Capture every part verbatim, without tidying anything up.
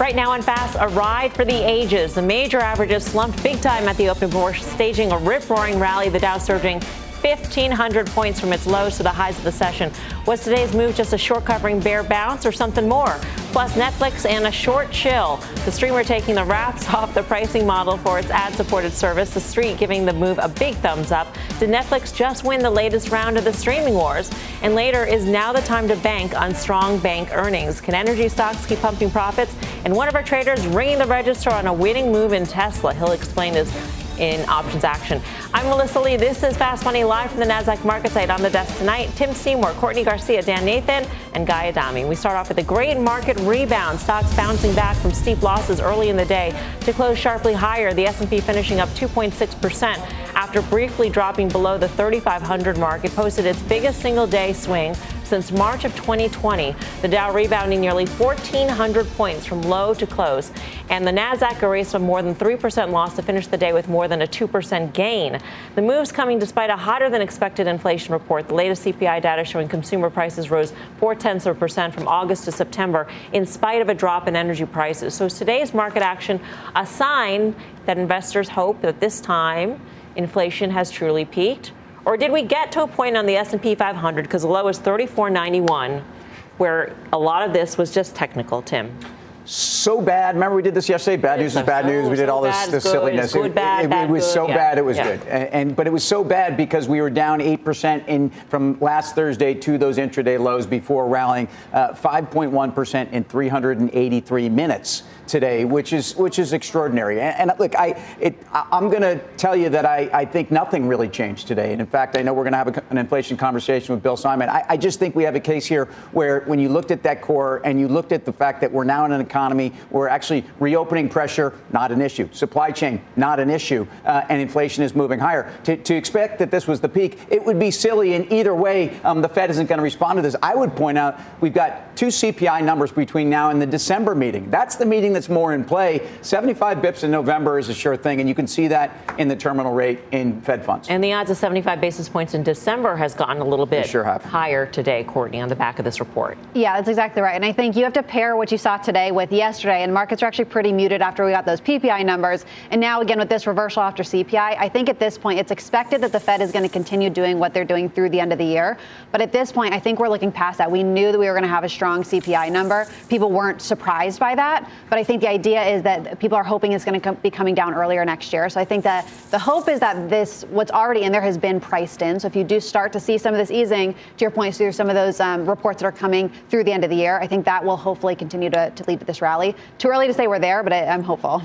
Right now on Fast, a ride for the ages. The major averages slumped big time at the open board, staging a rip-roaring rally, the Dow surging fifteen hundred points from its lows to the highs of the session. Was today's move just a short covering bear bounce or something more? Plus Netflix and a short chill. The streamer taking the wraps off the pricing model for its ad-supported service. The street giving the move a big thumbs up. Did Netflix just win the latest round of the streaming wars? And later, is now the time to bank on strong bank earnings? Can energy stocks keep pumping profits? And one of our traders ringing the register on a winning move in Tesla. He'll explain his in options action. I'm Melissa Lee. This is Fast Money live from the Nasdaq market site. On the desk tonight, Tim Seymour, Courtney Garcia, Dan Nathan, and Guy Adami. We start off with a great market rebound. Stocks bouncing back from steep losses early in the day to close sharply higher. The S and P finishing up two point six percent after briefly dropping below the thirty-five hundred mark. It posted its biggest single day swing since March of twenty twenty, the Dow rebounding nearly fourteen hundred points from low to close. And the Nasdaq erased a more than three percent loss to finish the day with more than a two percent gain. The moves coming despite a hotter-than-expected inflation report. The latest C P I data showing consumer prices rose four-tenths of a percent from August to September in spite of a drop in energy prices. So is today's market action a sign that investors hope that this time inflation has truly peaked? Or did we get to a point on the S and P five hundred, because the low is thirty-four ninety-one, where a lot of this was just technical, Tim? So bad. Remember, we did this yesterday. Bad news is bad news. We did all this, this silliness. It was so bad. It was good. And, and but it was so bad because we were down eight percent in from last Thursday to those intraday lows before rallying five point one percent in three hundred and eighty three minutes today, which is which is extraordinary. And, and look, I it, I'm going to tell you that I, I think nothing really changed today. And in fact, I know we're going to have a, an inflation conversation with Bill Simon. I, I just think we have a case here where when you looked at that core and you looked at the fact that we're now in an economy, we're actually reopening pressure, not an issue. Supply chain, not an issue. Uh, and inflation is moving higher. To, to expect that this was the peak, it would be silly. And either way, um, the Fed isn't going to respond to this. I would point out we've got two C P I numbers between now and the December meeting. That's the meeting that's more in play. seventy-five bips in November is a sure thing. And you can see that in the terminal rate in Fed funds. And the odds of seventy-five basis points in December has gotten a little bit sure higher today, Courtney, on the back of this report. Yeah, that's exactly right. And I think you have to pair what you saw today with yesterday, and markets are actually pretty muted after we got those P P I numbers. And now, again, with this reversal after C P I, I think at this point, it's expected that the Fed is going to continue doing what they're doing through the end of the year. But at this point, I think we're looking past that. We knew that we were going to have a strong C P I number. People weren't surprised by that. But I think the idea is that people are hoping it's going to be coming down earlier next year. So I think that the hope is that this, what's already in there, has been priced in. So if you do start to see some of this easing, to your point, through some of those um, reports that are coming through the end of the year, I think that will hopefully continue to, to lead to this rally. Too early to say we're there, but I, I'm hopeful.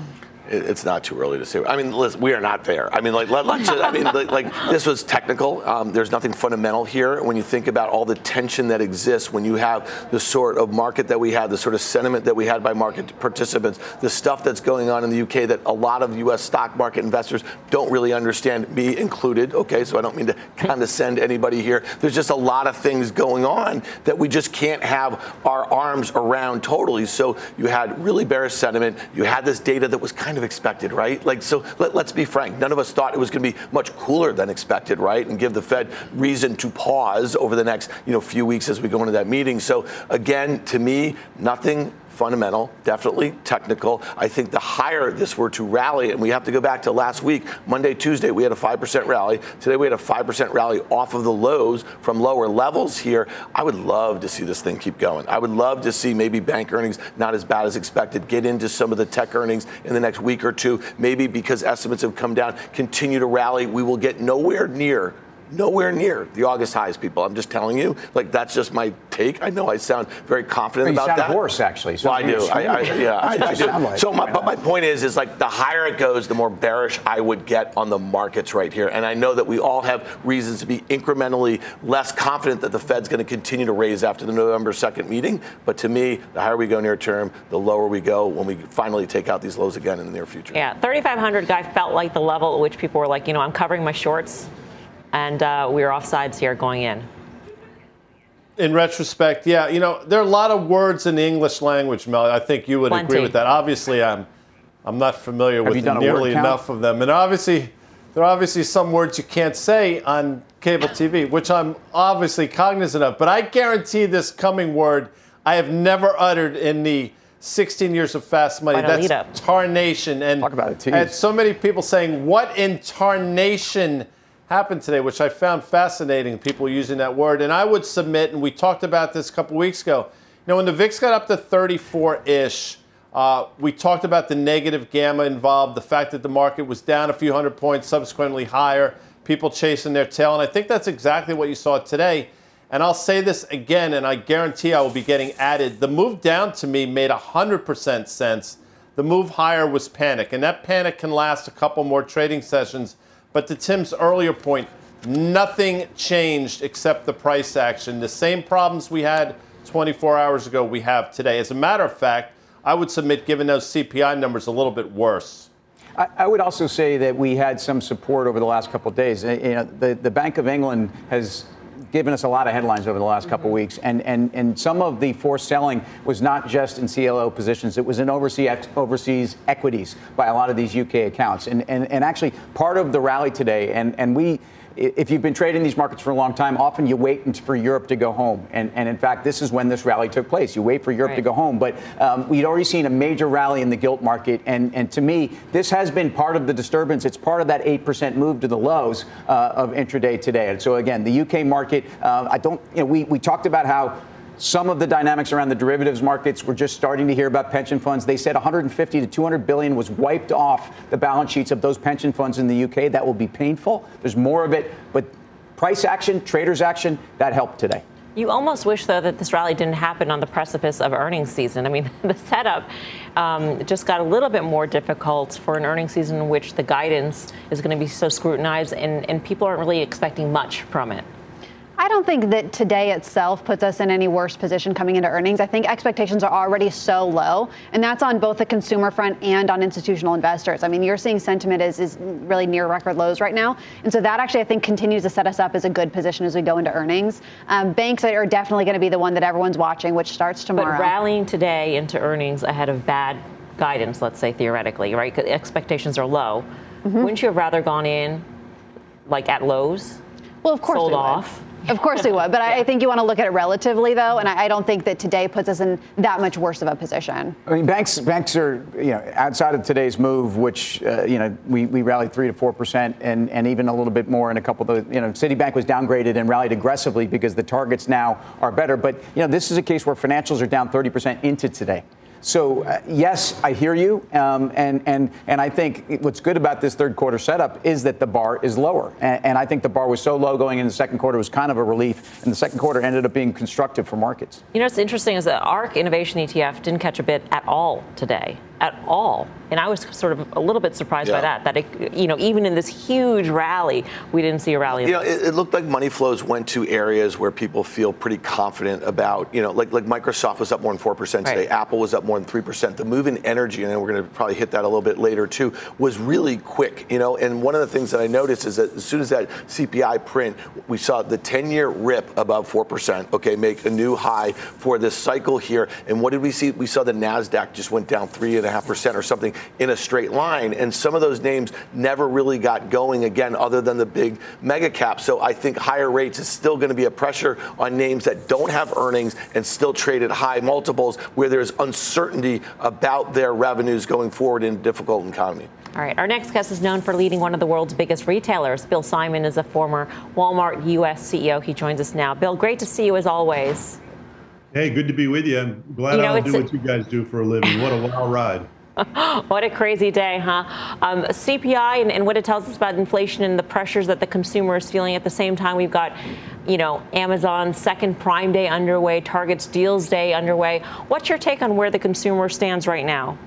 It's not too early to say. I mean, listen, we are not there. I mean, like, let, let's. I mean, like, like this was technical. Um, there's nothing fundamental here. When you think about all the tension that exists, when you have the sort of market that we had, the sort of sentiment that we had by market participants, the stuff that's going on in the U K that a lot of U S stock market investors don't really understand, me included. Okay, so I don't mean to condescend anybody here. There's just a lot of things going on that we just can't have our arms around totally. So you had really bearish sentiment. You had this data that was kind of expected, right? Like, so let, let's be frank. None of us thought it was going to be much cooler than expected, right? And give the Fed reason to pause over the next, you know, few weeks as we go into that meeting. So again, to me, nothing fundamental, definitely technical. I think the higher this were to rally, and we have to go back to last week, Monday, Tuesday, we had a five percent rally. Today we had a five percent rally off of the lows from lower levels here. I would love to see this thing keep going. I would love to see maybe bank earnings, not as bad as expected, get into some of the tech earnings in the next week or two, maybe because estimates have come down, continue to rally. We will get nowhere near nowhere near the August highs, people. I'm just telling you, like, that's just my take. I know I sound very confident well, you about sound that. Sound hoarse, actually. So well, I do. I, I, yeah, I, I do. Like. So, my, but my point is, is like the higher it goes, the more bearish I would get on the markets right here. And I know that we all have reasons to be incrementally less confident that the Fed's going to continue to raise after the November second meeting. But to me, the higher we go near term, the lower we go when we finally take out these lows again in the near future. Yeah, thirty-five hundred, Guy, felt like the level at which people were like, you know, I'm covering my shorts. And uh, we are off sides here going in. In retrospect, yeah, you know, there are a lot of words in the English language, Mel. I think you would Plenty. agree with that. Obviously, I'm, I'm not familiar Have with nearly enough of them. And obviously, there are obviously some words you can't say on cable T V, which I'm obviously cognizant of. But I guarantee this coming word I have never uttered in the sixteen years of Fast Money. Final That's tarnation. And Talk about it, I had so many people saying, what in tarnation happened today, which I found fascinating, people using that word. And I would submit, and we talked about this a couple weeks ago, you know, when the V I X got up to thirty-four-ish, uh, we talked about the negative gamma involved, the fact that the market was down a few hundred points, subsequently higher, people chasing their tail. And I think that's exactly what you saw today. And I'll say this again, and I guarantee I will be getting added. The move down to me made one hundred percent sense. The move higher was panic. And that panic can last a couple more trading sessions. But to Tim's earlier point, nothing changed except the price action. The same problems we had twenty-four hours ago we have today. As a matter of fact, I would submit, given those C P I numbers, a little bit worse. I, I would also say that we had some support over the last couple of days. You know, the, the Bank of England has given us a lot of headlines over the last couple of weeks, and, and, and some of the forced selling was not just in C L O positions, it was in overseas, overseas equities by a lot of these U K accounts. And, and, and actually, part of the rally today, and, and we, if you've been trading these markets for a long time, often you wait for Europe to go home. And, and in fact, this is when this rally took place. You wait for Europe right. to go home. But um, we'd already seen a major rally in the gilt market. And, and to me, this has been part of the disturbance. It's part of that eight percent move to the lows uh, of intraday today. And so, again, the U K market, uh, I don't, you know, we, we talked about how some of the dynamics around the derivatives markets, we're just starting to hear about pension funds. They said one hundred fifty to two hundred billion was wiped off the balance sheets of those pension funds in the U K. That will be painful. There's more of it. But price action, traders action, that helped today. You almost wish, though, that this rally didn't happen on the precipice of earnings season. I mean, the setup um, just got a little bit more difficult for an earnings season in which the guidance is going to be so scrutinized and, and people aren't really expecting much from it. I don't think that today itself puts us in any worse position coming into earnings. I think expectations are already so low, and that's on both the consumer front and on institutional investors. I mean, you're seeing sentiment is, is really near record lows right now. And so that actually, I think, continues to set us up as a good position as we go into earnings. Um, banks are definitely going to be the one that everyone's watching, which starts tomorrow. But rallying today into earnings ahead of bad guidance, let's say, theoretically, right? Expectations are low. Mm-hmm. Wouldn't you have rather gone in, like, at lows? Well, of course Sold we would. off? Of course we would. But yeah. I think you want to look at it relatively, though. And I don't think that today puts us in that much worse of a position. I mean, banks banks are, you know, outside of today's move, which, uh, you know, we, we rallied three to four percent and, and even a little bit more in a couple of the, you know, Citibank was downgraded and rallied aggressively because the targets now are better. But, you know, this is a case where financials are down thirty percent into today. So, uh, yes, I hear you. Um, and, and, and I think what's good about this third quarter setup is that the bar is lower. And, and I think the bar was so low going into the second quarter was kind of a relief. And the second quarter ended up being constructive for markets. You know, what's interesting is that ARK Innovation E T F didn't catch a bid at all today, at all. And I was sort of a little bit surprised yeah. by that, that, it, you know, even in this huge rally, we didn't see a rally. You know, it, it looked like money flows went to areas where people feel pretty confident about, you know, like, like Microsoft was up more than four percent today. Right. Apple was up more than three percent. The move in energy, and we're going to probably hit that a little bit later, too, was really quick, you know. And one of the things that I noticed is that as soon as that C P I print, we saw the ten-year rip above four percent, okay, make a new high for this cycle here. And what did we see? We saw the Nasdaq just went down three and a half percent or something in a straight line, and some of those names never really got going again other than the big mega caps. So I think higher rates is still going to be a pressure on names that don't have earnings and still trade at high multiples where there's uncertainty about their revenues going forward in a difficult economy. All right. Our next guest is known for leading one of the world's biggest retailers. Bill Simon is a former Walmart U S C E O. He joins us now. Bill, great to see you as always. Hey, good to be with you. I'm glad you know, I'll do what you guys do for a living. What a wild ride. What a crazy day, huh? Um, C P I and, and what it tells us about inflation and the pressures that the consumer is feeling. At the same time, we've got, you know, Amazon's second Prime Day underway, Target's Deals Day underway. What's your take on where the consumer stands right now?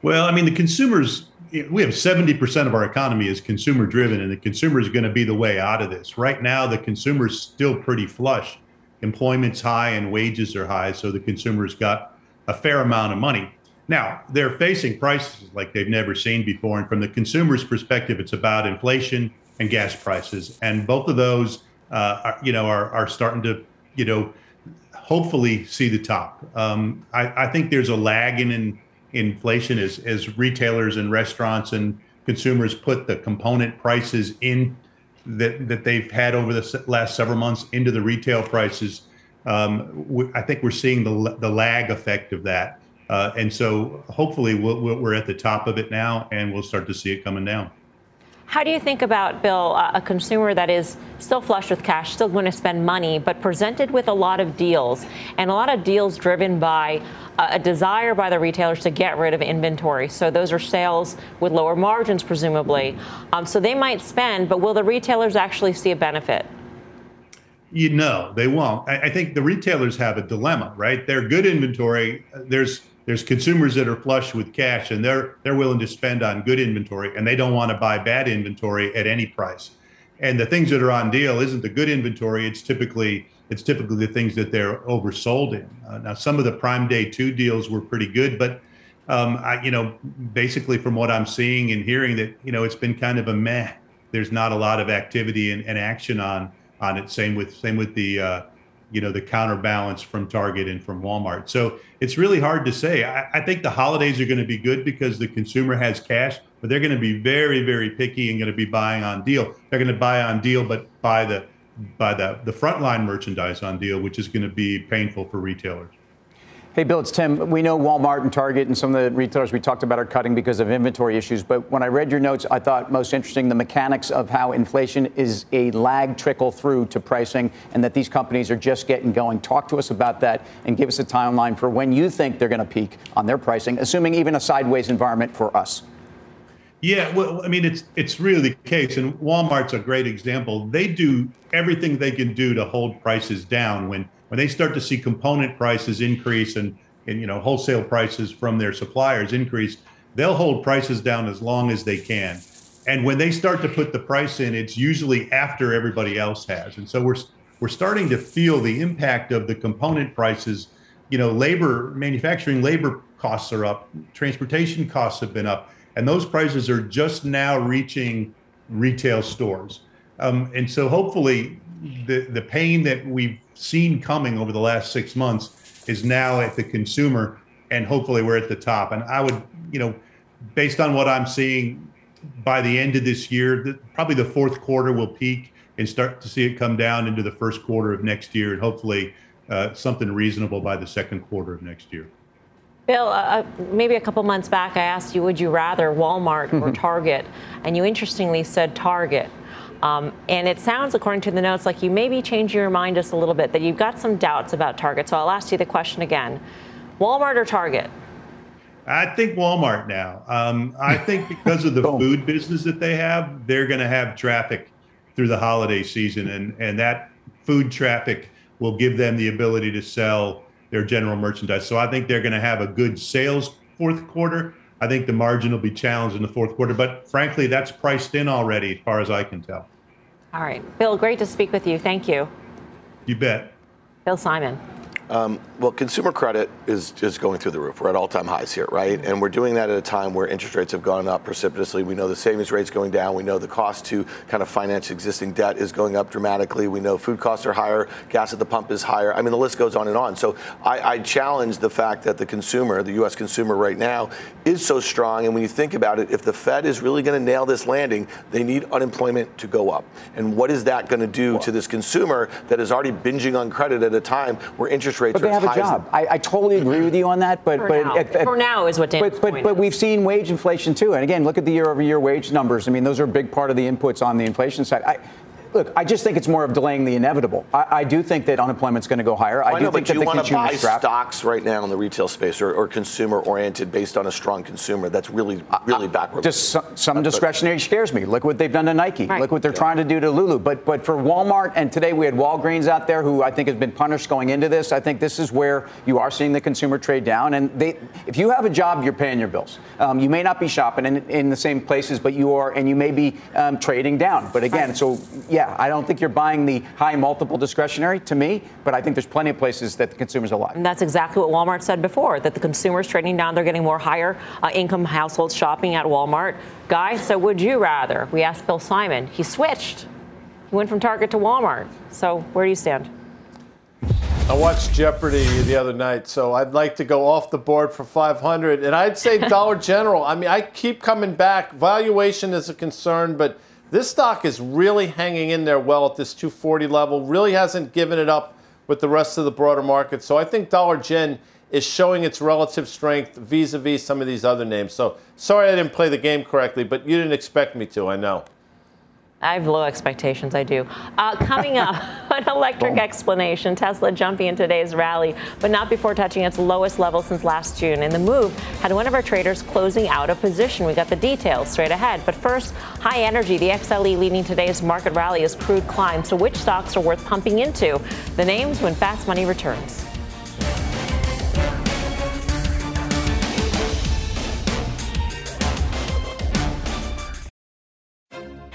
Well, I mean, the consumers, we have seventy percent of our economy is consumer driven, and the consumer is going to be the way out of this. Right now, the consumer's still pretty flush. Employment's high and wages are high, so the consumer's got a fair amount of money. Now, they're facing prices like they've never seen before. And from the consumer's perspective, it's about inflation and gas prices. And both of those, uh, are, you know, are, are starting to, you know, hopefully see the top. Um, I, I think there's a lag in, in inflation as, as retailers and restaurants and consumers put the component prices in that, that they've had over the last several months into the retail prices. Um, we, I think we're seeing the, the lag effect of that. Uh, and so hopefully we'll, we're at the top of it now, and we'll start to see it coming down. How do you think about, Bill, a consumer that is still flush with cash, still going to spend money, but presented with a lot of deals, and a lot of deals driven by a desire by the retailers to get rid of inventory? So those are sales with lower margins, presumably. Um, so they might spend, but will the retailers actually see a benefit? You know, they won't. I, I think the retailers have a dilemma, right? They're good inventory. There's There's consumers that are flush with cash, and they're they're willing to spend on good inventory, and they don't want to buy bad inventory at any price. And the things that are on deal isn't the good inventory; it's typically it's typically the things that they're oversold in. Uh, now, some of the Prime Day two deals were pretty good, but um, I, you know, basically from what I'm seeing and hearing, that you know it's been kind of a meh. There's not a lot of activity and, and action on on it. Same with same with the. Uh, you know, the counterbalance from Target and from Walmart. So it's really hard to say. I, I think the holidays are going to be good because the consumer has cash, but they're going to be very, very picky and going to be buying on deal. They're going to buy on deal, but buy the buy the, the frontline merchandise on deal, which is going to be painful for retailers. Hey, Bill, it's Tim. We know Walmart and Target and some of the retailers we talked about are cutting because of inventory issues. But when I read your notes, I thought most interesting the mechanics of how inflation is a lag trickle through to pricing and that these companies are just getting going. Talk to us about that and give us a timeline for when you think they're going to peak on their pricing, assuming even a sideways environment for us. Yeah, well, I mean, it's it's really the case. And Walmart's a great example. They do everything they can do to hold prices down when When they start to see component prices increase and, and you know wholesale prices from their suppliers increase, they'll hold prices down as long as they can. And when they start to put the price in, it's usually after everybody else has. And so we're we're starting to feel the impact of the component prices. You know, labor, manufacturing labor costs are up, transportation costs have been up, and those prices are just now reaching retail stores. Um, and so hopefully the the pain that we've seen coming over the last six months is now at the consumer, and hopefully we're at the top. And I would, you know, based on what I'm seeing, by the end of this year, the, probably the fourth quarter will peak and start to see it come down into the first quarter of next year, and hopefully uh, something reasonable by the second quarter of next year. Bill, uh, maybe a couple months back, I asked you, would you rather Walmart mm-hmm. or Target? And you interestingly said Target. Um, and it sounds, according to the notes, like you maybe changed your mind just a little bit, that you've got some doubts about Target. So I'll ask you the question again. Walmart or Target? I think Walmart now. Um, I think because of the food business that they have, they're going to have traffic through the holiday season. And, and that food traffic will give them the ability to sell their general merchandise. So I think they're going to have a good sales fourth quarter. I think the margin will be challenged in the fourth quarter, but frankly, that's priced in already as far as I can tell. All right. Bill, great to speak with you. Thank you. You bet. Bill Simon. Um, well, consumer credit is just going through the roof. We're at all-time highs here, right? And we're doing that at a time where interest rates have gone up precipitously. We know the savings rate's going down. We know the cost to kind of finance existing debt is going up dramatically. We know food costs are higher. Gas at the pump is higher. I mean, the list goes on and on. So I, I challenge the fact that the consumer, the U S consumer right now, is so strong. And when you think about it, if the Fed is really going to nail this landing, they need unemployment to go up. And what is that going to do to this consumer that is already binging on credit at a time where interest but they have a job. I, I totally agree with you on that. But for, but now. At, at, for now is what Dan's but, but, point but is. We've seen wage inflation, too. And again, look at the year over year wage numbers. I mean, those are a big part of the inputs on the inflation side. I, Look, I just think it's more of delaying the inevitable. I, I do think that unemployment's going to go higher. I, I do know, think but that you want to buy strapped. stocks right now in the retail space or, or consumer-oriented based on a strong consumer. That's really, really I, backward. Just some, some discretionary scares me. Look what they've done to Nike. Right. Look what they're yeah. trying to do to Lulu. But but for Walmart, and today we had Walgreens out there, who I think has been punished going into this. I think this is where you are seeing the consumer trade down. And they, if you have a job, you're paying your bills. Um, you may not be shopping in, in the same places, but you are, and you may be um, trading down. But again, right. so yeah, I don't think you're buying the high multiple discretionary to me, but I think there's plenty of places that the consumer's alive. And that's exactly what Walmart said before, that the consumer's trading down. They're getting more higher uh, income households shopping at Walmart. Guy, so would you rather? We asked Bill Simon. He switched. He went from Target to Walmart. So where do you stand? I watched Jeopardy the other night, so I'd like to go off the board for five hundred. And I'd say Dollar General. I mean, I keep coming back. Valuation is a concern, but this stock is really hanging in there well at this two forty level, really hasn't given it up with the rest of the broader market. So I think Dollar Gen is showing its relative strength vis-a-vis some of these other names. So sorry I didn't play the game correctly, but you didn't expect me to, I know. I have low expectations, I do. Uh, coming up, an electric Boom. explanation. Tesla jumping in today's rally, but not before touching its lowest level since last June. And the move had one of our traders closing out a position. We got the details straight ahead. But first, high energy, the X L E leading today's market rally as crude climbs. So which stocks are worth pumping into? The names when Fast Money returns.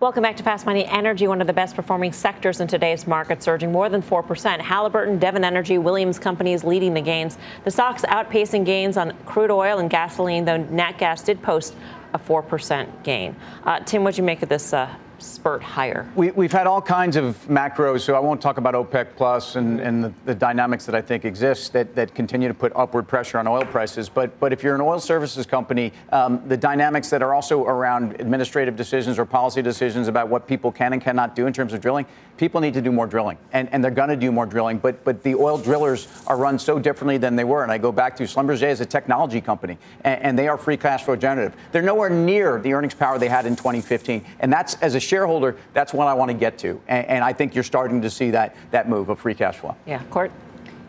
Welcome back to Fast Money. Energy, one of the best performing sectors in today's market, surging more than four percent. Halliburton, Devon Energy, Williams companies leading the gains. The stocks outpacing gains on crude oil and gasoline, though nat gas did post a four percent gain. Uh, Tim, what'd you make of this uh, spurt higher? We, we've had all kinds of macros, so I won't talk about OPEC Plus and, and the, the dynamics that I think exist that, that continue to put upward pressure on oil prices. But but if you're an oil services company, um, the dynamics that are also around administrative decisions or policy decisions about what people can and cannot do in terms of drilling, people need to do more drilling, and, and they're going to do more drilling. But but the oil drillers are run so differently than they were. And I go back to Schlumberger is a technology company, and, and they are free cash flow generative. They're nowhere near the earnings power they had in twenty fifteen. And that's, as a shareholder, that's what I want to get to. And, and I think you're starting to see that that move of free cash flow. Yeah, Court?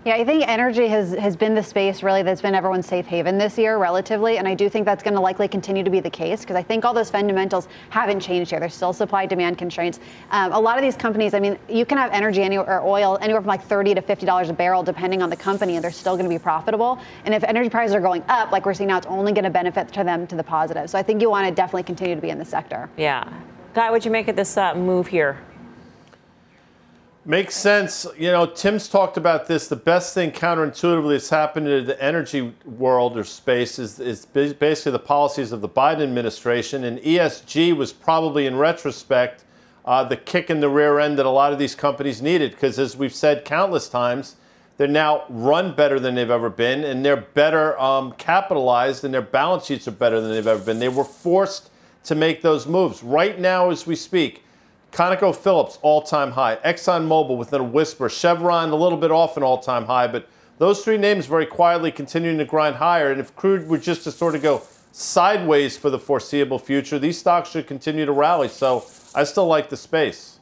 Yeah, I think energy has, has been the space really that's been everyone's safe haven this year relatively. And I do think that's going to likely continue to be the case because I think all those fundamentals haven't changed here. There's still supply demand constraints. Um, a lot of these companies, I mean, you can have energy anywhere, or oil anywhere from like thirty to fifty dollars a barrel depending on the company, and they're still going to be profitable. And if energy prices are going up like we're seeing now, it's only going to benefit to them to the positive. So I think you want to definitely continue to be in the sector. Yeah. Guy, what'd you make of this uh, move here? Makes sense. You know, Tim's talked about this. The best thing counterintuitively that's happened to the energy world or space is, is basically the policies of the Biden administration. And E S G was probably, in retrospect, uh, the kick in the rear end that a lot of these companies needed. Because as we've said countless times, they're now run better than they've ever been. And they're better um, capitalized, and their balance sheets are better than they've ever been. They were forced to make those moves. Right now as we speak, ConocoPhillips, all-time high. ExxonMobil within a whisper. Chevron, a little bit off an all-time high, but those three names very quietly continuing to grind higher. And if crude were just to sort of go sideways for the foreseeable future, these stocks should continue to rally. So I still like the space.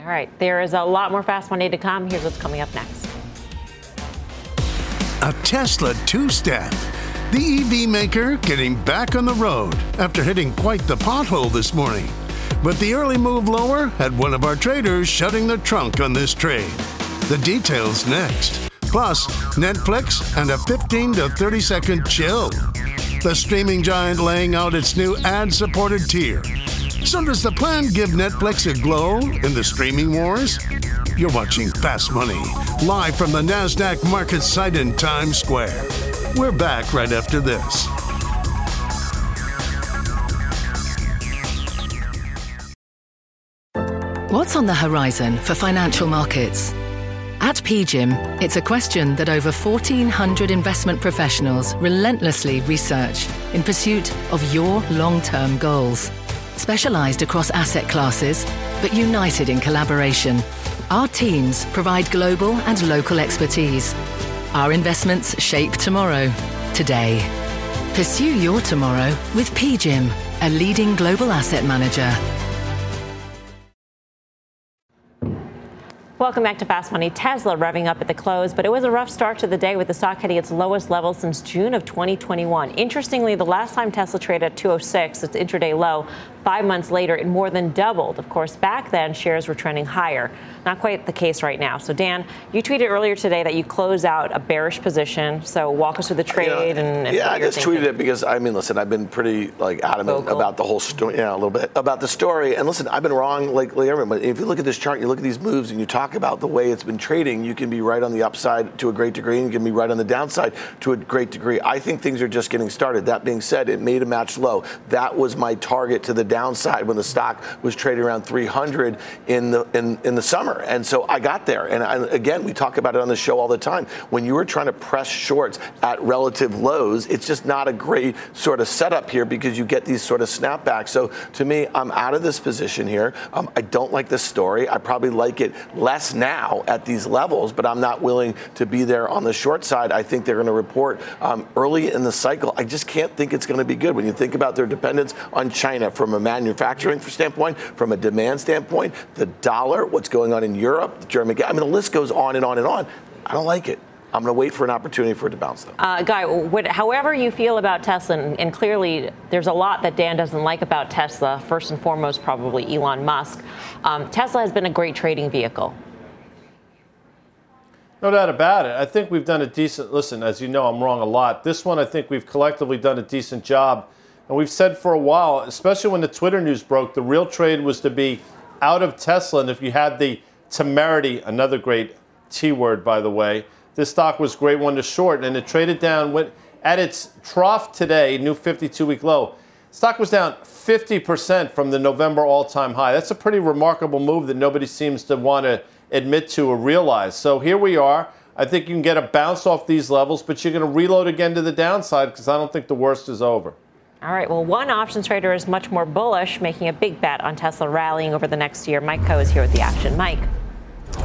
All right. There is a lot more Fast Money to come. Here's what's coming up next. A Tesla two-step. The E V maker getting back on the road after hitting quite the pothole this morning. But the early move lower had one of our traders shutting the trunk on this trade. The details next. Plus, Netflix and a fifteen to thirty second chill. The streaming giant laying out its new ad-supported tier. So does the plan give Netflix a glow in the streaming wars? You're watching Fast Money, live from the Nasdaq market site in Times Square. We're back right after this. What's on the horizon for financial markets? At P G I M, it's a question that over fourteen hundred investment professionals relentlessly research in pursuit of your long-term goals. Specialized across asset classes, but united in collaboration, our teams provide global and local expertise. Our investments shape tomorrow, today. Pursue your tomorrow with P G I M, a leading global asset manager. Welcome back to Fast Money. Tesla revving up at the close, but it was a rough start to the day with the stock hitting its lowest level since June of twenty twenty-one. Interestingly, the last time Tesla traded at two oh six, its intraday low, five months later, it more than doubled. Of course, back then, shares were trending higher. Not quite the case right now. So, Dan, you tweeted earlier today that you closed out a bearish position. So walk us through the trade. You know, and, and yeah, I just thinking. tweeted it because, I mean, listen, I've been pretty like adamant Vocal. about the whole story, yeah, you know, a little bit about the story. And listen, I've been wrong like, like everyone. But if you look at this chart, you look at these moves, and you talk about the way it's been trading, you can be right on the upside to a great degree and you can be right on the downside to a great degree. I think things are just getting started. That being said, it made a match low. That was my target to the downside when the stock was trading around three hundred in the in, in the summer. And so I got there. And I, again, we talk about it on the show all the time. When you were trying to press shorts at relative lows, it's just not a great sort of setup here because you get these sort of snapbacks. So to me, I'm out of this position here. Um, I don't like this story. I probably like it less now at these levels, but I'm not willing to be there on the short side. I think they're going to report um, early in the cycle. I just can't think it's going to be good when you think about their dependence on China from a manufacturing standpoint, from a demand standpoint, the dollar, what's going on in Europe, the German, I mean, the list goes on and on and on. I don't like it. I'm going to wait for an opportunity for it to bounce, though. Uh, Guy, would, however you feel about Tesla, and, and clearly there's a lot that Dan doesn't like about Tesla, first and foremost probably Elon Musk, um, Tesla has been a great trading vehicle. No doubt about it. I think we've done a decent, listen, as you know, I'm wrong a lot. This one, I think we've collectively done a decent job. And we've said for a while, especially when the Twitter news broke, the real trade was to be out of Tesla. And if you had the temerity, another great T word, by the way, this stock was a great one to short, and it traded down, went at its trough today, new fifty-two week low. Stock was down fifty percent from the November all-time high. That's a pretty remarkable move that nobody seems to want to admit to or realize. So here we are. I think you can get a bounce off these levels, but you're going to reload again to the downside because I don't think the worst is over. All right. Well, one options trader is much more bullish, making a big bet on Tesla rallying over the next year. Mike Coe is here with the action. Mike.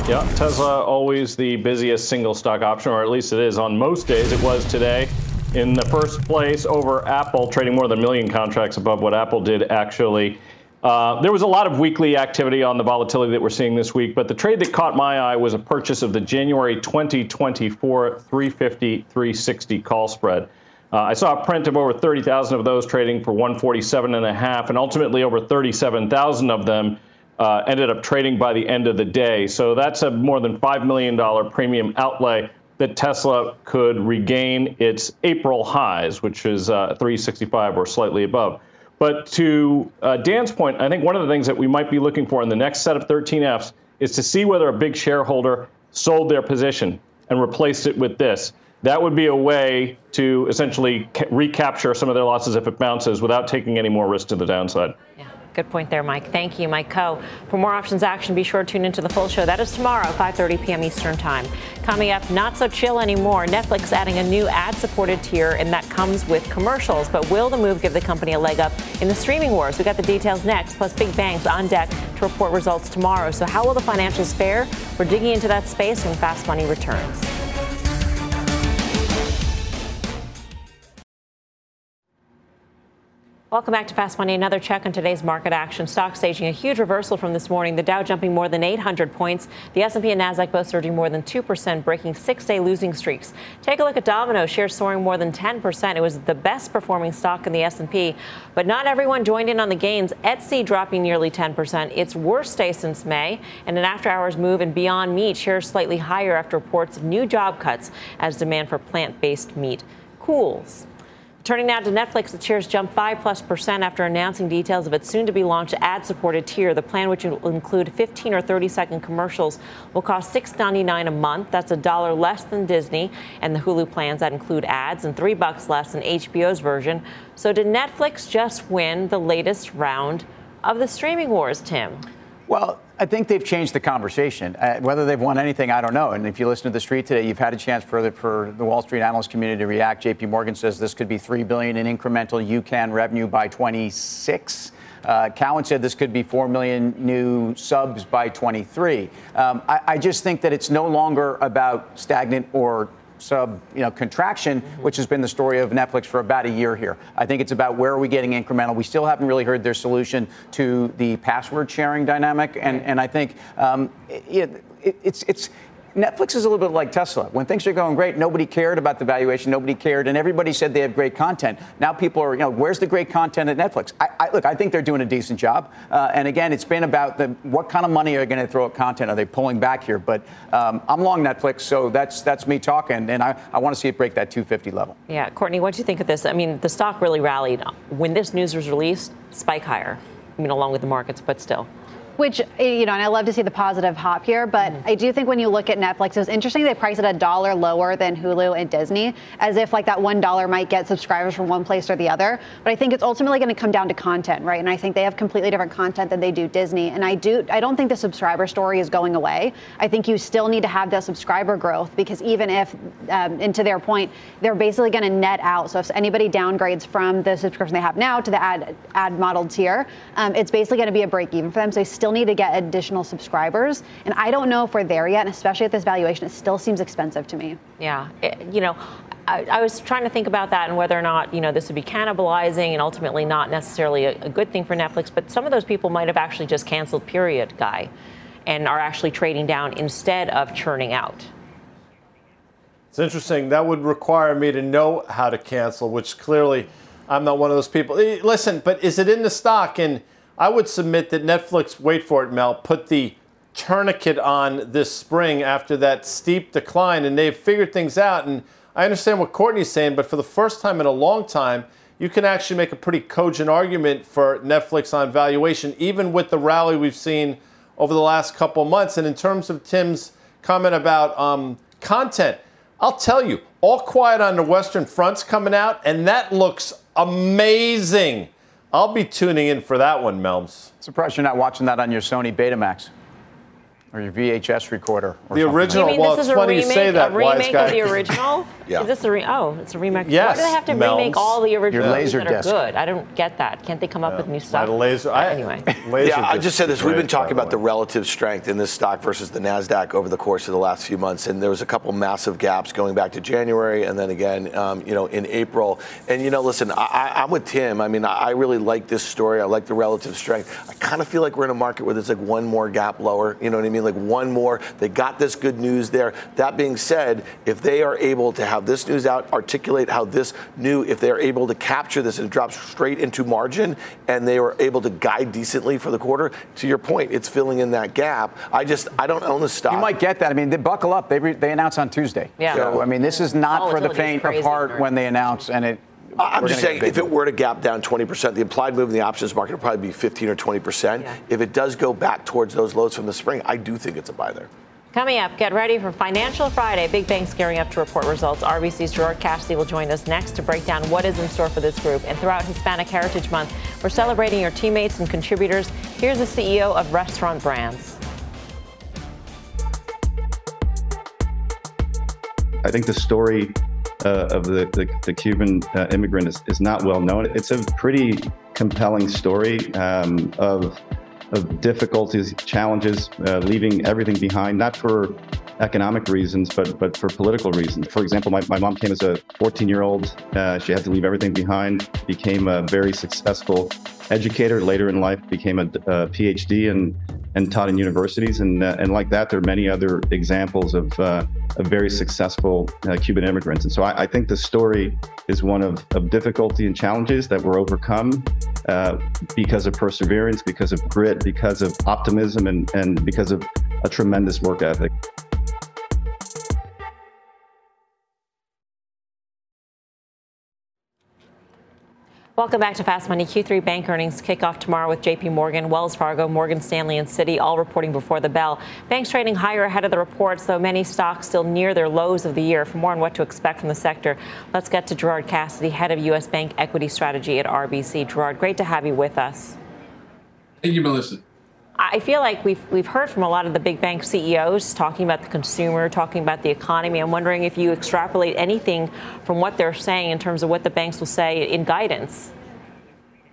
Yeah, Tesla always the busiest single stock option, or at least it is on most days. It was today in the first place over Apple, trading more than a million contracts above what Apple did actually. Uh, there was a lot of weekly activity on the volatility that we're seeing this week, but the trade that caught my eye was a purchase of the January twenty twenty-four three fifty, three sixty call spread. Uh, I saw a print of over thirty thousand of those trading for one forty-seven and a half, and ultimately over thirty-seven thousand of them Uh, ended up trading by the end of the day. So that's a more than five million dollars premium outlay that Tesla could regain its April highs, which is uh, three sixty-five or slightly above. But to uh, Dan's point, I think one of the things that we might be looking for in the next set of thirteen Fs is to see whether a big shareholder sold their position and replaced it with this. That would be a way to essentially ca- recapture some of their losses if it bounces without taking any more risk to the downside. Yeah. Good point there, Mike. Thank you, Mike Coe. For more options action, be sure to tune into the full show. That is tomorrow, five thirty p m Eastern Time. Coming up, not so chill anymore. Netflix adding a new ad-supported tier, and that comes with commercials. But will the move give the company a leg up in the streaming wars? We got the details next, plus big banks on deck to report results tomorrow. So how will the financials fare? We're digging into that space when Fast Money returns. Welcome back to Fast Money. Another check on today's market action. Stocks staging a huge reversal from this morning. The Dow jumping more than eight hundred points. The S and P and Nasdaq both surging more than two percent, breaking six-day losing streaks. Take a look at Domino. Shares soaring more than ten percent. It was the best-performing stock in the S and P. But not everyone joined in on the gains. Etsy dropping nearly ten percent. Its worst day since May. And an after-hours move in Beyond Meat. Shares slightly higher after reports of new job cuts as demand for plant-based meat cools. Turning now to Netflix, its shares jumped five plus percent after announcing details of its soon-to-be-launched ad-supported tier. The plan, which will include fifteen or thirty-second commercials, will cost six ninety-nine a month. That's a dollar less than Disney and the Hulu plans that include ads, and three bucks less than H B O's version. So did Netflix just win the latest round of the streaming wars, Tim? Well, I think they've changed the conversation. Uh, whether they've won anything, I don't know. And if you listen to the street today, you've had a chance for the, for the Wall Street analyst community to react. J P. Morgan says this could be three billion dollars in incremental U C A N revenue by twenty-six. Uh, Cowan said this could be four million new subs by twenty-three. Um, I, I just think that it's no longer about stagnant or sub, you know, contraction, which has been the story of Netflix for about a year here. I think it's about where are we getting incremental. We still haven't really heard their solution to the password sharing dynamic, and and I think um, it, it, it's it's. Netflix is a little bit like Tesla. When things are going great, nobody cared about the valuation. Nobody cared. And everybody said they have great content. Now people are, you know, where's the great content at Netflix? I, I, look, I think they're doing a decent job. Uh, and again, it's been about the, what kind of money are they going to throw at content? Are they pulling back here? But um, I'm long Netflix, so that's that's me talking. And I, I want to see it break that two fifty level. Yeah. Courtney, what do you think of this? I mean, the stock really rallied. When this news was released, spike higher, I mean, along with the markets, but still. Which, you know, and I love to see the positive hop here, but mm. I do think when you look at Netflix, it was interesting they priced it a dollar lower than Hulu and Disney, as if like that one dollar might get subscribers from one place or the other. But I think it's ultimately going to come down to content, right? And I think they have completely different content than they do Disney. And I do, I don't think the subscriber story is going away. I think you still need to have that subscriber growth because even if, um, and to their point, they're basically going to net out. So if anybody downgrades from the subscription they have now to the ad ad model tier, um, it's basically going to be a break even for them. So they still need to get additional subscribers, and I don't know if we're there yet, and especially at this valuation, it still seems expensive to me. Yeah, it, you know, I, I was trying to think about that and whether or not, you know, this would be cannibalizing and ultimately not necessarily a, a good thing for Netflix, but some of those people might have actually just canceled period, Guy, and are actually trading down instead of churning out. It's interesting. That would require me to know how to cancel, which clearly I'm not one of those people. Listen, but is it in the stock? And I would submit that Netflix, wait for it, Mel, put the tourniquet on this spring after that steep decline, and they've figured things out. And I understand what Courtney's saying, but for the first time in a long time, you can actually make a pretty cogent argument for Netflix on valuation, even with the rally we've seen over the last couple months. And in terms of Tim's comment about um, content, I'll tell you, All Quiet on the Western Front's coming out, and that looks amazing. I'll be tuning in for that one, Melms. Surprised you're not watching that on your Sony Betamax or your V H S recorder. Or the original. You mean this is a remake? A remake of the original? Yeah. Is this a re oh, it's a remake. Yes. Why do they have to Melms. remake all the original your laser that disc. are good? I don't get that. Can't they come up yeah. with new stuff? Laser, I, anyway. Laser yeah, I just said this. We've been talking about the relative strength in this stock versus the Nasdaq over the course of the last few months, and there was a couple massive gaps going back to January, and then again, um, you know, in April. And you know, listen, I, I'm with Tim. I mean, I really like this story. I like the relative strength. I kind of feel like we're in a market where there's like one more gap lower. You know what I mean? Like one more. They got this good news there. That being said, if they are able to have this news out, articulate how this new, if they're able to capture this and drop straight into margin, and they were able to guide decently for the quarter, to your point, it's filling in that gap. I just, I don't own the stock. You might get that. I mean, they buckle up. They, re, they announce on Tuesday. Yeah. So, I mean, this is not oh, for the faint of heart when they announce, and it, I'm just saying, if it were to gap down twenty percent, the implied move in the options market would probably be fifteen or twenty percent. Yeah. If it does go back towards those lows from the spring, I do think it's a buy there. Coming up, get ready for Financial Friday. Big banks gearing up to report results. R B C's Gerard Cassidy will join us next to break down what is in store for this group. And throughout Hispanic Heritage Month, We're celebrating your teammates and contributors. Here's the C E O of Restaurant Brands. I think the story uh, of the, the, the Cuban uh, immigrant is, is not well known. It's a pretty compelling story um, of, of difficulties, challenges, uh, leaving everything behind, not for economic reasons, but but for political reasons. For example, my, my mom came as a fourteen-year-old. Uh, she had to leave everything behind, became a very successful educator later in life, became a, a P H D and, and taught in universities. And uh, and like that, there are many other examples of, uh, of very successful uh, Cuban immigrants. And so I, I think the story is one of, of difficulty and challenges that were overcome uh, because of perseverance, because of grit, because of optimism, and, and because of a tremendous work ethic. Welcome back to Fast Money. Q three bank earnings kick off tomorrow with J P. Morgan, Wells Fargo, Morgan Stanley, and Citi all reporting before the bell. Banks trading higher ahead of the reports, though many stocks still near their lows of the year. For more on what to expect from the sector, let's get to Gerard Cassidy, head of U S. Bank Equity Strategy at R B C. Gerard, great to have you with us. Thank you, Melissa. I feel like we've we've heard from a lot of the big bank C E Os talking about the consumer, talking about the economy. I'm wondering if you extrapolate anything from what they're saying in terms of what the banks will say in guidance.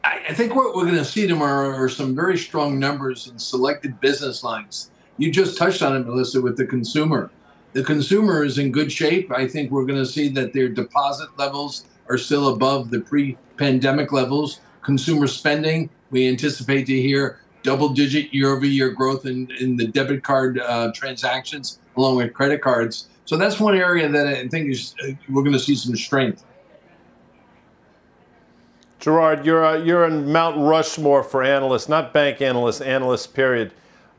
I think what we're going to see tomorrow are some very strong numbers in selected business lines. You just touched on it, Melissa, with the consumer. The consumer is in good shape. I think we're going to see that their deposit levels are still above the pre-pandemic levels. Consumer spending, we anticipate to hear double-digit year-over-year growth in, in the debit card uh, transactions, along with credit cards. So that's one area that I think is, uh, we're going to see some strength. Gerard, you're uh, you're in Mount Rushmore for analysts, not bank analysts, analysts, period.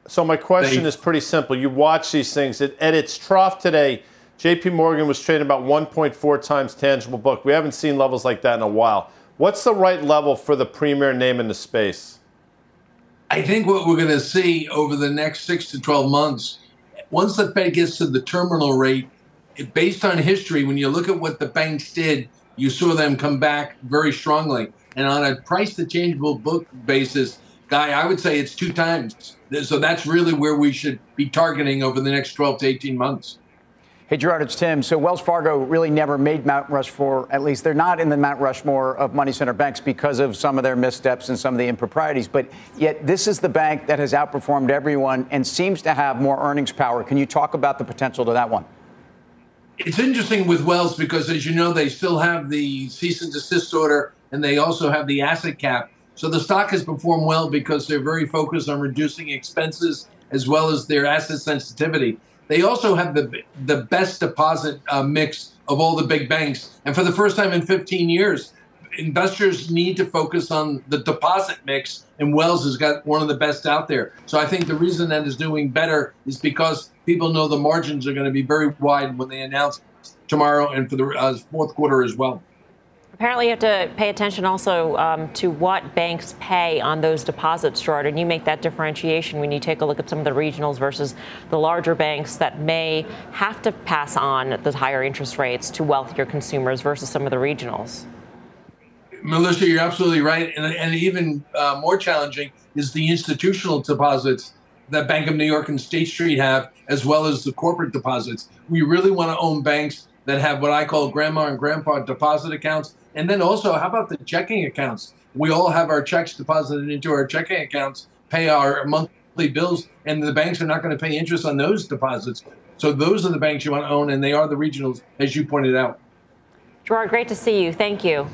So my question Thanks. is pretty simple. You watch these things. At, at its trough today, J P. Morgan was trading about one point four times tangible book. We haven't seen levels like that in a while. What's the right level for the premier name in the space? I think what we're going to see over the next six to twelve months, once the Fed gets to the terminal rate, it, based on history, when you look at what the banks did, you saw them come back very strongly. And on a price-to-changeable book basis, Guy, I would say it's two times. So that's really where we should be targeting over the next twelve to eighteen months. Hey, Gerard, it's Tim. So Wells Fargo really never made Mount Rushmore, at least they're not in the Mount Rushmore of money center banks because of some of their missteps and some of the improprieties. But yet this is the bank that has outperformed everyone and seems to have more earnings power. Can you talk about the potential to that one? It's interesting with Wells because, as you know, they still have the cease and desist order and they also have the asset cap. So the stock has performed well because they're very focused on reducing expenses as well as their asset sensitivity. They also have the the best deposit uh, mix of all the big banks. And for the first time in fifteen years, investors need to focus on the deposit mix, and Wells has got one of the best out there. So I think the reason that is doing better is because people know the margins are going to be very wide when they announce tomorrow and for the uh, fourth quarter as well. Apparently you have to pay attention also um, to what banks pay on those deposits, Gerard, and you make that differentiation when you take a look at some of the regionals versus the larger banks that may have to pass on the higher interest rates to wealthier consumers versus some of the regionals. Melissa, you're absolutely right. And, and even uh, more challenging is the institutional deposits that Bank of New York and State Street have, as well as the corporate deposits. We really want to own banks that have what I call grandma and grandpa deposit accounts. And then also, how about the checking accounts? We all have our checks deposited into our checking accounts, pay our monthly bills, and the banks are not going to pay interest on those deposits. So those are the banks you want to own, and they are the regionals, as you pointed out. Gerard, great to see you. Thank you.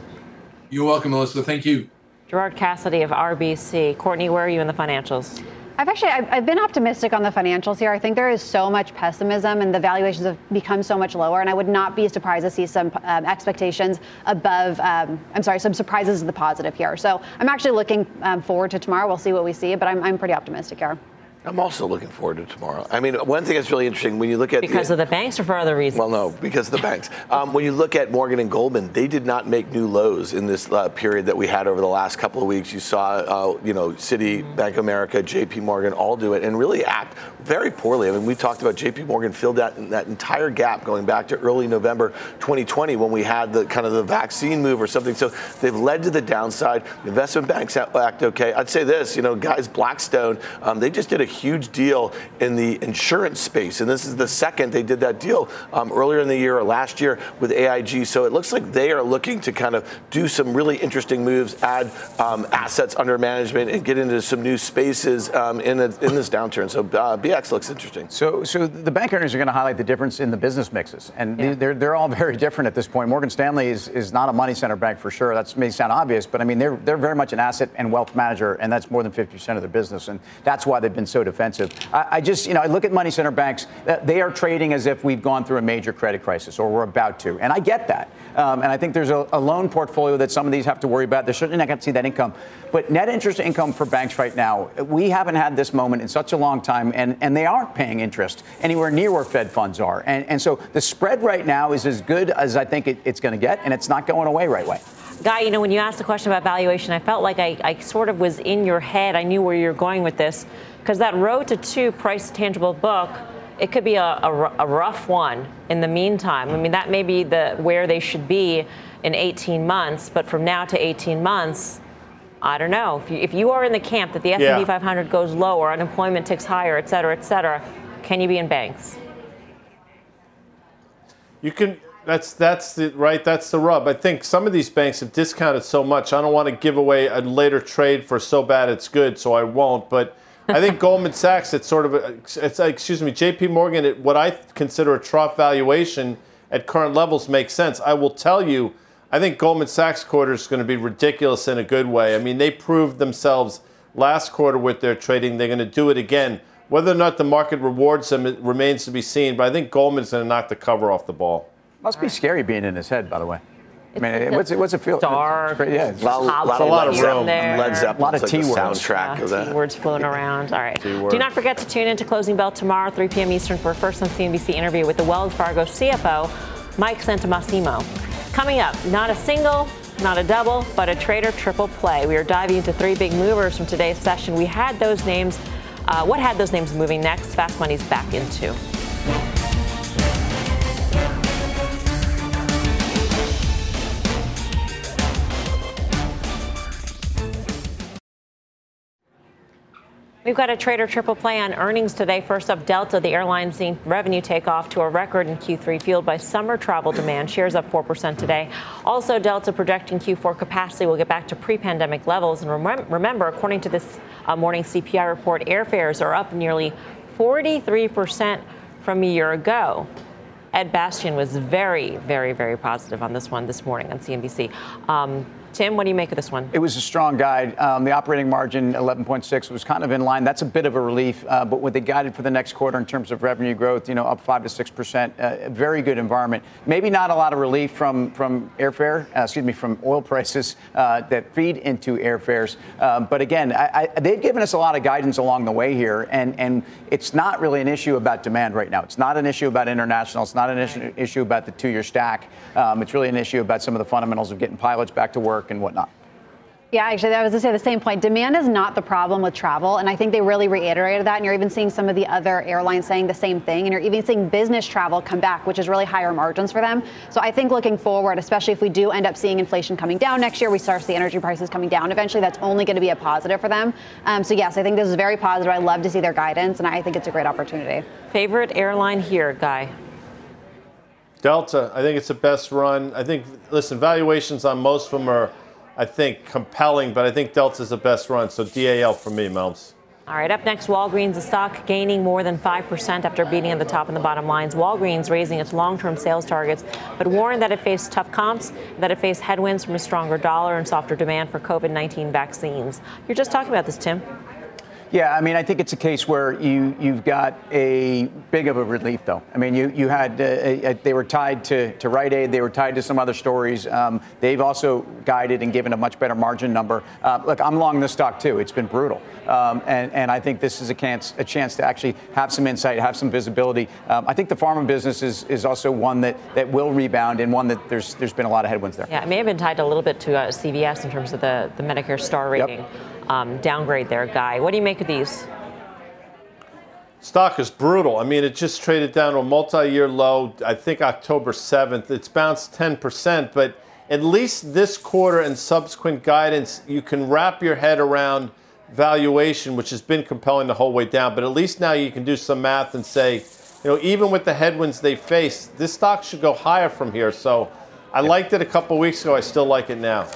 You're welcome, Melissa. Thank you. Gerard Cassidy of R B C. Courtney, where are you in the financials? I've actually I've been optimistic on the financials here. I think there is so much pessimism and the valuations have become so much lower. And I would not be surprised to see some um, expectations above, um, I'm sorry, some surprises to the positive here. So I'm actually looking um, forward to tomorrow. We'll see what we see, but I'm, I'm pretty optimistic here. I'm also looking forward to tomorrow. I mean, one thing that's really interesting when you look at because the, of the banks or for other reasons. Well, no, because of the banks. Um, when you look at Morgan and Goldman, they did not make new lows in this uh, period that we had over the last couple of weeks. You saw, uh, you know, Citi, mm-hmm. Bank of America, J P. Morgan all do it and really act very poorly. I mean, we talked about J P. Morgan filled that that entire gap going back to early November twenty twenty when we had the kind of the vaccine move or something. So they've led to the downside. Investment banks act okay. I'd say this, you know, guys, Blackstone, um, they just did a huge deal in the insurance space. And this is the second they did that deal um, earlier in the year or last year with A I G. So it looks like they are looking to kind of do some really interesting moves, add um, assets under management and get into some new spaces um, in, a, in this downturn. So uh, B X looks interesting. So so the bank earnings are going to highlight the difference in the business mixes. And yeah. they're, they're all very different at this point. Morgan Stanley is, is not a money center bank for sure. That may sound obvious, but I mean, they're, they're very much an asset and wealth manager, and that's more than fifty percent of their business. And that's why they've been so defensive. I, I just, you know, I look at money center banks. They are trading as if we've gone through a major credit crisis or we're about to. And I get that. Um, and I think there's a, a loan portfolio that some of these have to worry about. They're certainly not going to see that income. But net interest income for banks right now, we haven't had this moment in such a long time. And, and they aren't paying interest anywhere near where Fed funds are. And, and so the spread right now is as good as I think it, it's going to get. And it's not going away right away. Guy, you know, when you asked the question about valuation, I felt like I, I sort of was in your head. I knew where you were going with this. Because that road to two price tangible book, it could be a, a, a rough one in the meantime. I mean, that may be the where they should be in eighteen months. But from now to eighteen months, I don't know. If you, if you are in the camp that the S and P yeah. five hundred goes lower, unemployment ticks higher, et cetera, et cetera, can you be in banks? You can. That's that's the right. That's the rub. I think some of these banks have discounted so much. I don't want to give away a later trade for so bad it's good, so I won't. But I think Goldman Sachs, it's sort of, a, it's excuse me, J P. Morgan, at what I consider a trough valuation at current levels makes sense. I will tell you, I think Goldman Sachs quarter is going to be ridiculous in a good way. I mean, they proved themselves last quarter with their trading. They're going to do it again. Whether or not the market rewards them, it remains to be seen. But I think Goldman's going to knock the cover off the ball. Must be scary being in his head, by the way. It's I mean, like what's, it, what's it feel? Dark. Yeah, it's a lot, lot, a lot of room. Led Zeppelin, a lot of like T-words. Soundtrack yeah, of that. T-words floating yeah. around. All right. T-word. Do not forget to tune into Closing Bell tomorrow, three p.m. Eastern, for a First on C N B C interview with the Wells Fargo C F O, Mike Santomassimo. Coming up, not a single, not a double, but a trade or triple play. We are diving into three big movers from today's session. We had those names. Uh, what had those names moving next? Fast Money's back in two. We've got a trade or triple play on earnings today. First up, Delta, the airline seeing revenue take off to a record in Q three, fueled by summer travel demand. Shares up four percent today. Also, Delta projecting Q four capacity will get back to pre-pandemic levels. And rem- remember, according to this uh, morning C P I report, airfares are up nearly forty-three percent from a year ago. Ed Bastian was very, very, very positive on this one this morning on C N B C. Um, Tim, what do you make of this one? It was a strong guide. Um, the operating margin, eleven point six, was kind of in line. That's a bit of a relief. Uh, but what they guided for the next quarter in terms of revenue growth, you know, up five to six percent, uh, very good environment. Maybe not a lot of relief from, from airfare, uh, excuse me, from oil prices uh, that feed into airfares. Um, but again, I, I, they've given us a lot of guidance along the way here. And, and it's not really an issue about demand right now. It's not an issue about international. It's not an issue, issue about the two-year stack. Um, it's really an issue about some of the fundamentals of getting pilots back to work and whatnot. Yeah, actually, I was going to say the same point. Demand is not the problem with travel. And I think they really reiterated that. And you're even seeing some of the other airlines saying the same thing. And you're even seeing business travel come back, which is really higher margins for them. So I think looking forward, especially if we do end up seeing inflation coming down next year, we start to see energy prices coming down eventually, that's only going to be a positive for them. Um, so, yes, I think this is very positive. I love to see their guidance. And I think it's a great opportunity. Favorite airline here, Guy? Delta. I think it's the best run. I think, listen, valuations on most of them are, I think, compelling, but I think Delta's the best run. So D A L for me, Melms. All right, up next, Walgreens, the stock gaining more than five percent after beating at the top and the bottom lines. Walgreens raising its long-term sales targets, but warned that it faced tough comps, that it faced headwinds from a stronger dollar and softer demand for COVID nineteen vaccines. You're just talking about this, Tim. Yeah, I mean, I think it's a case where you, you've got a big of a relief, though. I mean, you, you had, uh, a, a, they were tied to, to Rite Aid. They were tied to some other stories. Um, they've also guided and given a much better margin number. Uh, look, I'm long this stock, too. It's been brutal. Um, and, and I think this is a chance, a chance to actually have some insight, have some visibility. Um, I think the pharma business is, is also one that, that will rebound and one that there's there's been a lot of headwinds there. Yeah, it may have been tied a little bit to uh, C V S in terms of the, the Medicare star rating. Yep. Um, downgrade there, Guy. What do you make of these? Stock is brutal. I mean, it just traded down to a multi-year low, I think October seventh. It's bounced ten percent, but at least this quarter and subsequent guidance, you can wrap your head around valuation, which has been compelling the whole way down. But at least now you can do some math and say, you know, even with the headwinds they face, this stock should go higher from here. So I liked it a couple weeks ago. I still like it now.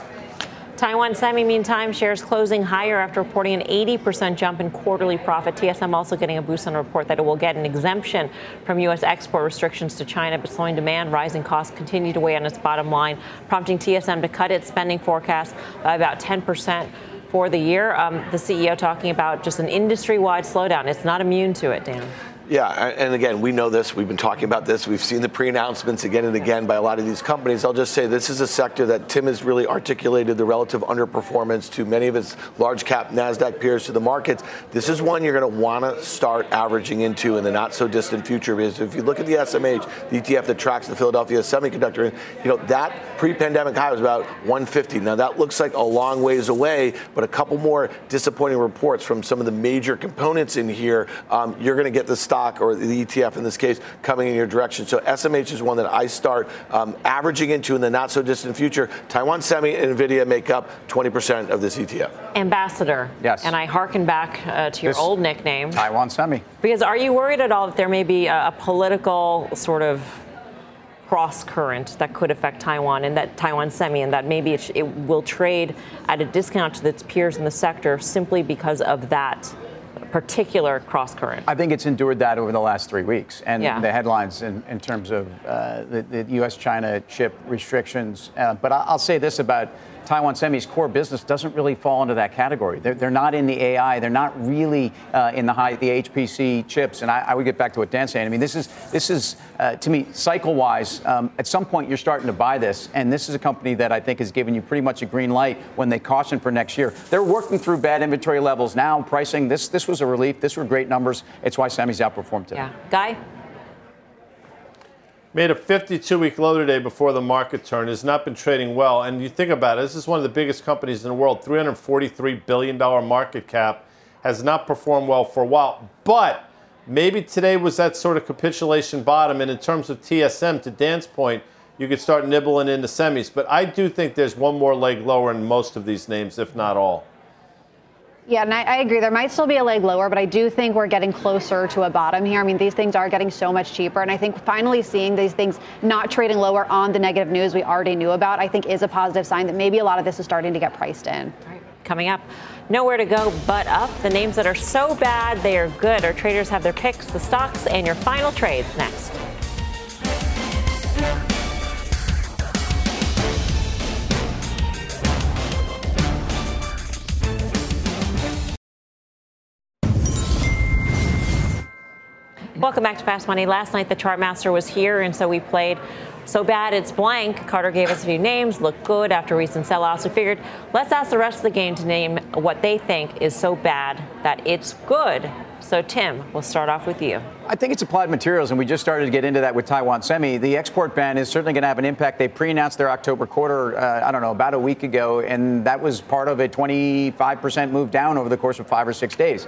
Taiwan Semi, meantime, shares closing higher after reporting an eighty percent jump in quarterly profit. T S M also getting a boost on a report that it will get an exemption from U S export restrictions to China, but slowing demand, rising costs continue to weigh on its bottom line, prompting T S M to cut its spending forecast by about ten percent for the year. Um, the C E O talking about just an industry-wide slowdown. It's not immune to it, Dan. Yeah, and again, we know this. We've been talking about this. We've seen the pre-announcements again and again by a lot of these companies. I'll just say this is a sector that Tim has really articulated the relative underperformance to many of its large-cap Nasdaq peers to the markets. This is one you're going to want to start averaging into in the not-so-distant future. Because if you look at the S M H, the E T F that tracks the Philadelphia Semiconductor, you know that pre-pandemic high was about one fifty. Now that looks like a long ways away, but a couple more disappointing reports from some of the major components in here, um, you're going to get the stock. Or the E T F in this case coming in your direction. So S M H is one that I start um, averaging into in the not so distant future. Taiwan Semi and NVIDIA make up twenty percent of this E T F. Ambassador. Yes. And I hearken back uh, to your this old nickname. Taiwan Semi. Because are you worried at all that there may be a, a political sort of cross current that could affect Taiwan and that Taiwan Semi, and that maybe it, it will trade at a discount to its peers in the sector simply because of that particular cross-current? I think it's endured that over the last three weeks. And yeah. the headlines in, in terms of uh, the, the U S China chip restrictions. Uh, but I'll say this about Taiwan Semi's core business doesn't really fall into that category. They're, they're not in the A I. They're not really uh, in the high, the H P C chips. And I, I would get back to what Dan's saying. I mean, this is, this is uh, to me, cycle-wise, um, at some point you're starting to buy this. And this is a company that I think has given you pretty much a green light when they caution for next year. They're working through bad inventory levels now, pricing. This, this was a relief. This were great numbers. It's why Semi's outperformed today. Yeah. Guy? Made a fifty-two week low today before the market turn. Has not been trading well. And you think about it, this is one of the biggest companies in the world. three hundred forty-three billion dollars market cap. Has not performed well for a while. But maybe today was that sort of capitulation bottom. And in terms of T S M, to Dan's point, you could start nibbling into semis. But I do think there's one more leg lower in most of these names, if not all. Yeah, and I, I agree. There might still be a leg lower, but I do think we're getting closer to a bottom here. I mean, these things are getting so much cheaper. And I think finally seeing these things not trading lower on the negative news we already knew about, I think is a positive sign that maybe a lot of this is starting to get priced in. All right. Coming up, nowhere to go but up. The names that are so bad, they are good. Our traders have their picks, the stocks, and your final trades next. Welcome back to Fast Money. Last night, the chart master was here, and so we played So Bad It's Blank. Carter gave us a few names, looked good after recent sell-offs. We figured, let's ask the rest of the game to name what they think is so bad that it's good. So, Tim, we'll start off with you. I think it's applied materials, and we just started to get into that with Taiwan Semi. The export ban is certainly going to have an impact. They pre-announced their October quarter, uh, I don't know, about a week ago, and that was part of a twenty-five percent move down over the course of five or six days.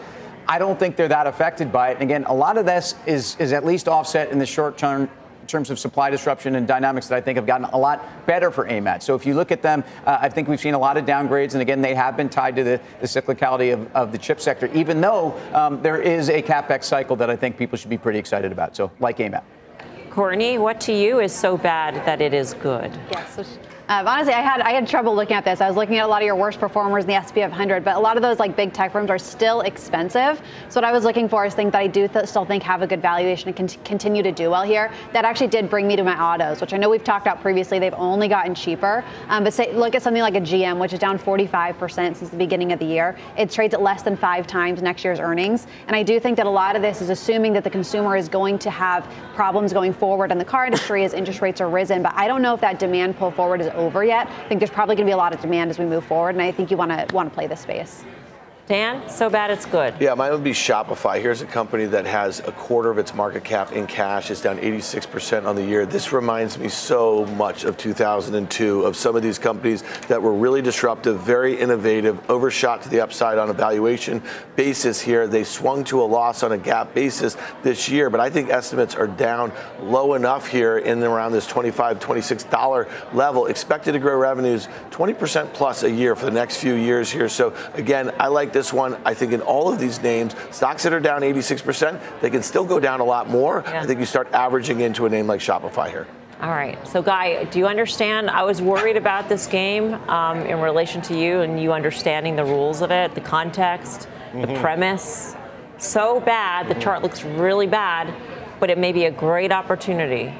I don't think they're that affected by it. And again, a lot of this is, is at least offset in the short term in terms of supply disruption and dynamics that I think have gotten a lot better for A M A T. So if you look at them, uh, I think we've seen a lot of downgrades. And again, they have been tied to the, the cyclicality of, of the chip sector, even though um, there is a CapEx cycle that I think people should be pretty excited about. So like A M A T. Courtney, what to you is so bad that it is good? Yes. Yeah, so Uh, honestly, I had I had trouble looking at this. I was looking at a lot of your worst performers in the S and P five hundred, but a lot of those like big tech firms are still expensive. So what I was looking for is things that I do th- still think have a good valuation and can continue to do well here. That actually did bring me to my autos, which I know we've talked about previously. They've only gotten cheaper. Um, but say, look at something like a G M, which is down forty-five percent since the beginning of the year. It trades at less than five times next year's earnings. And I do think that a lot of this is assuming that the consumer is going to have problems going forward in the car industry as interest rates are risen. But I don't know if that demand pull forward is over yet. I think there's probably going to be a lot of demand as we move forward. And I think you want to want to play this space. Dan, so bad it's good. Yeah, mine would be Shopify. Here's a company that has a quarter of its market cap in cash. It's down eighty-six percent on the year. This reminds me so much of two thousand two, of some of these companies that were really disruptive, very innovative, overshot to the upside on a valuation basis here. They swung to a loss on a gap basis this year, but I think estimates are down low enough here in and around this twenty-five, twenty-six dollars level. Expected to grow revenues twenty percent plus a year for the next few years here. So again, I like this one. I think in all of these names, stocks that are down eighty-six percent, they can still go down a lot more. Yeah. I think you start averaging into a name like Shopify here. All right. So, Guy, do you understand? I was worried about this game um, in relation to you and you understanding the rules of it, the context, mm-hmm. the premise. So bad. The mm-hmm. chart looks really bad, but it may be a great opportunity.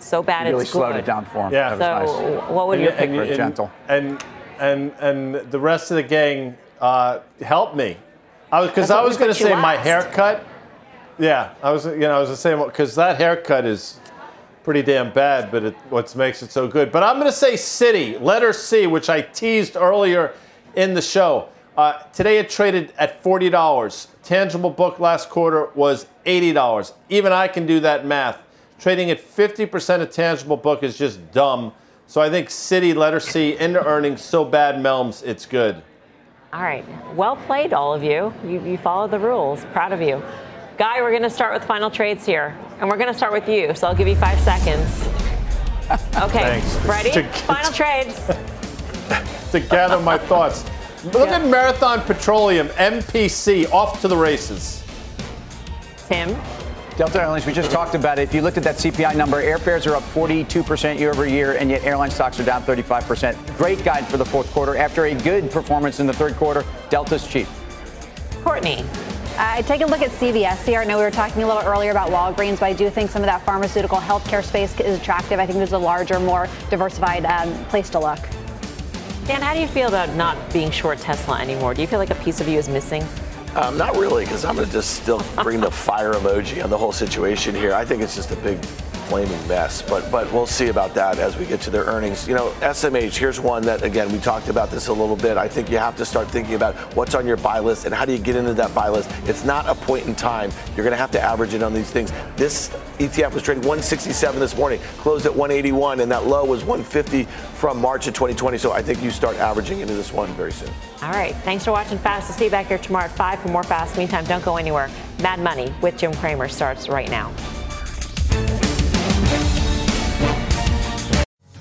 So bad you really it's good. Really slowed it down for him. Yeah. That was so nice. What would and, your pick for gentle? And, and, and, and the rest of the gang... Uh, help me, I was because I was going to say my haircut. Yeah, I was you know I was going to say because that haircut is pretty damn bad, but it, what makes it so good. But I'm going to say Citi, letter C, which I teased earlier in the show. Uh, today it traded at forty dollars. Tangible book last quarter was eighty dollars. Even I can do that math. Trading at fifty percent of tangible book is just dumb. So I think Citi, letter C, into earnings. So bad, Melms, it's good. All right. Well played, all of you. You, you followed the rules. Proud of you. Guy, we're going to start with final trades here. And we're going to start with you, so I'll give you five seconds. Okay. Thanks. Ready? To, final trades. To gather my thoughts. Look yeah. at Marathon Petroleum, M P C, off to the races. Tim? Delta Airlines, we just talked about it. If you looked at that C P I number, airfares are up forty-two percent year over year, and yet airline stocks are down thirty-five percent. Great guide for the fourth quarter. After a good performance in the third quarter, Delta's cheap. Courtney. Uh, take a look at C V S here. I know we were talking a little earlier about Walgreens, but I do think some of that pharmaceutical healthcare space is attractive. I think there's a larger, more diversified um, place to look. Dan, how do you feel about not being short Tesla anymore? Do you feel like a piece of you is missing? Um, not really, because I'm going to just still bring the fire emoji on the whole situation here. I think it's just a big flaming mess, but but we'll see about that as we get to their earnings. You know, S M H, here's one that, again, we talked about this a little bit. I think you have to start thinking about what's on your buy list and how do you get into that buy list. It's not a point in time. You're going to have to average it on these things. This E T F was trading one sixty-seven this morning, closed at one eighty-one, and that low was one fifty from March of twenty twenty. So I think you start averaging into this one very soon. All right. Thanks for watching Fast. We'll see you back here tomorrow at five for more Fast. Meantime, don't go anywhere. Mad Money with Jim Cramer starts right now.